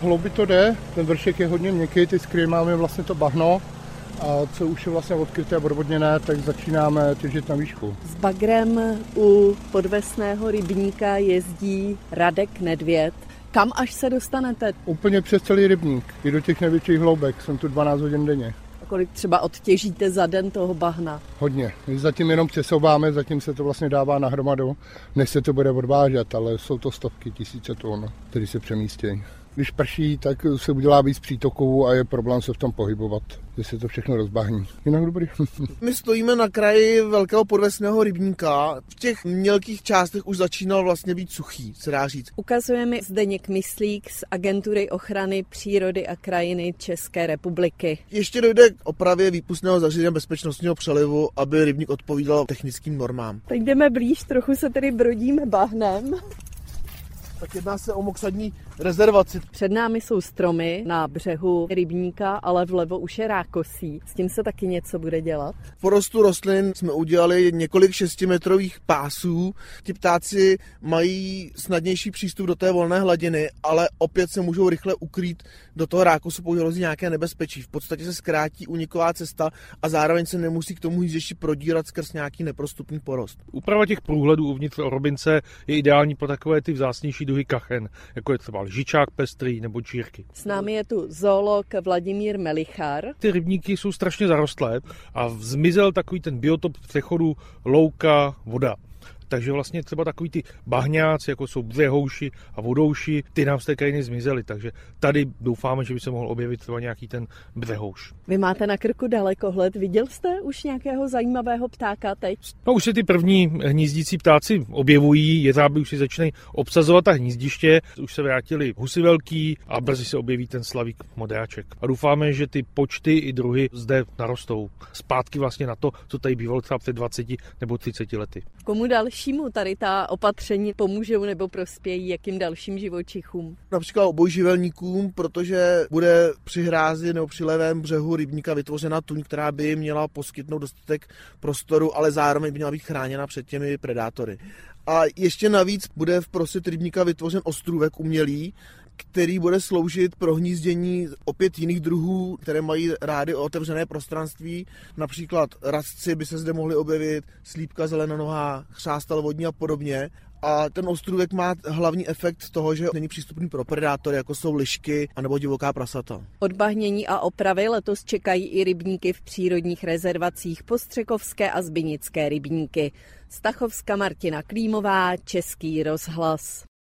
hlouby to jde, ten vršek je hodně měkký, ty skryje máme vlastně to bahno, a co už je vlastně odkryté a odvodněné, tak začínáme těžit na výšku. S bagrem u podvesného rybníka jezdí Radek Nedvěd. Kam až se dostanete? Úplně přes celý rybník, i do těch největších hloubek, jsem tu 12 hodin denně. A kolik třeba odtěžíte za den toho bahna? Hodně, my zatím jenom přesouváme, zatím se to vlastně dává na hromadu, než se to bude odvážet, ale jsou to stovky, tisíce tun, které se přemístějí. Když prší, tak se udělá víc přítoků a je problém se v tom pohybovat, že se to všechno rozbahní. Jinak dobrý. My stojíme na kraji velkého podvesného rybníka. V těch mělkých částech už začínal vlastně být suchý, se dá říct. Ukazuje mi Zdeněk Myslík z Agentury ochrany přírody a krajiny České republiky. Ještě dojde k opravě výpustného zařízení bezpečnostního přelivu, aby rybník odpovídal technickým normám. Tak jdeme blíž, trochu se tedy brodíme bahnem. Tak jedná se o mokřadní rezervaci. Před námi jsou stromy na břehu rybníka, ale vlevo už je rákosí. S tím se taky něco bude dělat? V porostu rostlin jsme udělali několik 6metrových pásů. Ti ptáci mají snadnější přístup do té volné hladiny, ale opět se můžou rychle ukrýt do toho rákosu, pokud hrozí nějaké nebezpečí. V podstatě se zkrátí uniková cesta a zároveň se nemusí k tomu ještě prodírat skrz nějaký neprostupný porost. Úprava těch průhledů uvnitř orobince je ideální pro takové ty vzácnější druhy kachen, jako je třeba lžičák pestrý nebo čírky. S námi je tu zoolog Vladimír Melichár. Ty rybníky jsou strašně zarostlé a zmizel takový ten biotop přechodu louka, voda. Takže vlastně třeba takový ty bahňáci, jako jsou břehouši a vodouši, ty nám z té krajiny zmizely. Takže tady doufáme, že by se mohl objevit třeba nějaký ten břehouš. Vy máte na krku dalekohled. Viděl jste už nějakého zajímavého ptáka teď? No, už se ty první hnízdící ptáci objevují, jeřáby už si začínají obsazovat ta hnízdiště. Už se vrátili husy velký a brzy se objeví ten slavík modráček. A doufáme, že ty počty i druhy zde narostou. Zpátky vlastně na to, co tady bývalo třeba před 20 nebo 30 lety. Komu další? Čímu tady ta opatření pomůžou nebo prospějí jakým dalším živočichům? Například obojživelníkům, protože bude při hrázi nebo při levém břehu rybníka vytvořena tuň, která by měla poskytnout dostatek prostoru, ale zároveň by měla být chráněna před těmi predátory. A ještě navíc bude v prostřed rybníka vytvořen ostrůvek umělý, který bude sloužit pro hnízdění opět jiných druhů, které mají rády otevřené prostranství. Například razci by se zde mohli objevit, slípka zelenonohá, chřástal vodní a podobně. A ten ostrůvek má hlavní efekt toho, že není přístupný pro predátory, jako jsou lišky anebo divoká prasata. Odbahnění a opravy letos čekají i rybníky v přírodních rezervacích Postřekovské a Zbinické rybníky. Stachovska Martina Klímová, Český rozhlas.